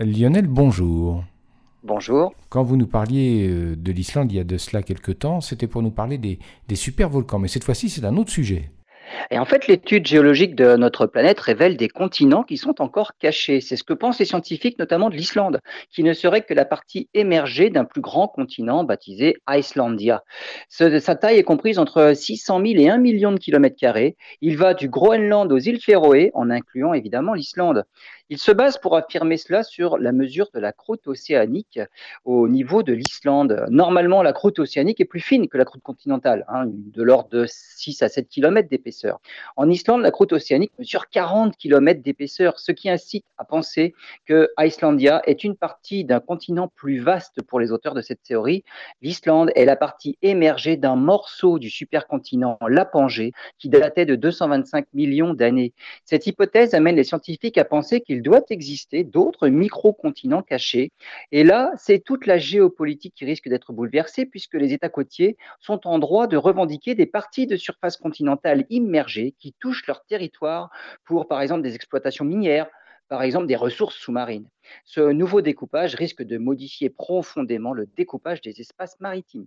Lionel, bonjour. Bonjour. Quand vous nous parliez de l'Islande il y a de cela quelques temps, c'était pour nous parler des supervolcans, mais cette fois-ci c'est un autre sujet. Et en fait, l'étude géologique de notre planète révèle des continents qui sont encore cachés. C'est ce que pensent les scientifiques, notamment de l'Islande, qui ne serait que la partie émergée d'un plus grand continent baptisé Icelandia. Sa taille est comprise entre 600 000 et 1 million de kilomètres carrés. Il va du Groenland aux îles Féroé, en incluant évidemment l'Islande. Il se base pour affirmer cela sur la mesure de la croûte océanique au niveau de l'Islande. Normalement, la croûte océanique est plus fine que la croûte continentale, de l'ordre de 6 à 7 km d'épaisseur. En Islande, la croûte océanique mesure 40 km d'épaisseur, ce qui incite à penser que Icelandia est une partie d'un continent plus vaste pour les auteurs de cette théorie. L'Islande est la partie émergée d'un morceau du supercontinent, la Pangée, qui datait de 225 millions d'années. Cette hypothèse amène les scientifiques à penser qu'il doit exister d'autres micro-continents cachés. Et là, c'est toute la géopolitique qui risque d'être bouleversée puisque les États côtiers sont en droit de revendiquer des parties de surface continentale immergées qui touchent leur territoire pour, par exemple, des exploitations minières, par exemple des ressources sous-marines. Ce nouveau découpage risque de modifier profondément le découpage des espaces maritimes.